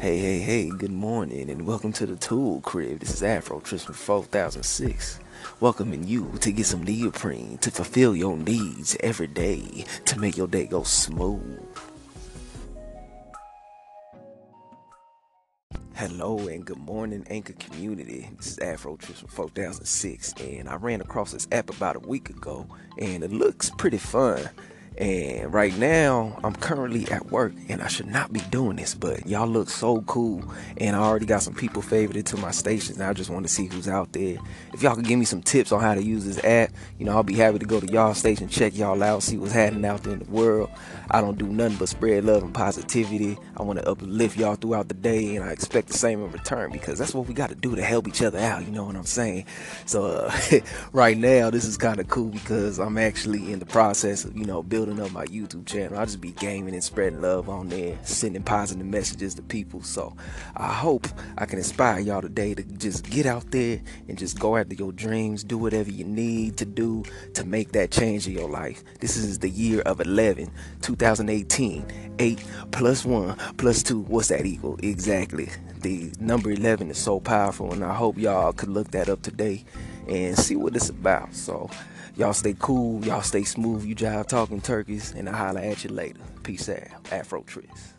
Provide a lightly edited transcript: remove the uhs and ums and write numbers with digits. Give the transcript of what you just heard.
Hey, good morning and welcome to the Tool Crib. This is Afro Tristan 4006, welcoming you to get some neoprene to fulfill your needs every day, to make your day go smooth. Hello and good morning, Anchor community. This is Afro Tristan 4006, and I ran across this app about a week ago, and it looks pretty fun. And right now, I'm currently at work, and I should not be doing this, but y'all look so cool, and I already got some people favorited to my stations, and I just want to see who's out there. If y'all could give me some tips on how to use this app, you know, I'll be happy to go to y'all station, check y'all out, see what's happening out there in the world. I don't do nothing but spread love and positivity. I want to uplift y'all throughout the day, and I expect the same in return, because that's what we got to do to help each other out, you know what I'm saying? So, right now, this is kind of cool, because I'm actually in the process of, you know, building up my YouTube channel. I just be gaming and spreading love on there, sending positive messages to people. So I hope I can inspire y'all today to just get out there and just go after your dreams, do whatever you need to do to make that change in your life. This is the year of 11, 2018. 8 + 1 + 2, what's that equal? Exactly. The number 11 is so powerful, and I hope y'all could look that up today and see what it's about. So y'all stay cool, y'all stay smooth, you jive talking turkeys, and I'll holler at you later. Peace out, Afro Tris.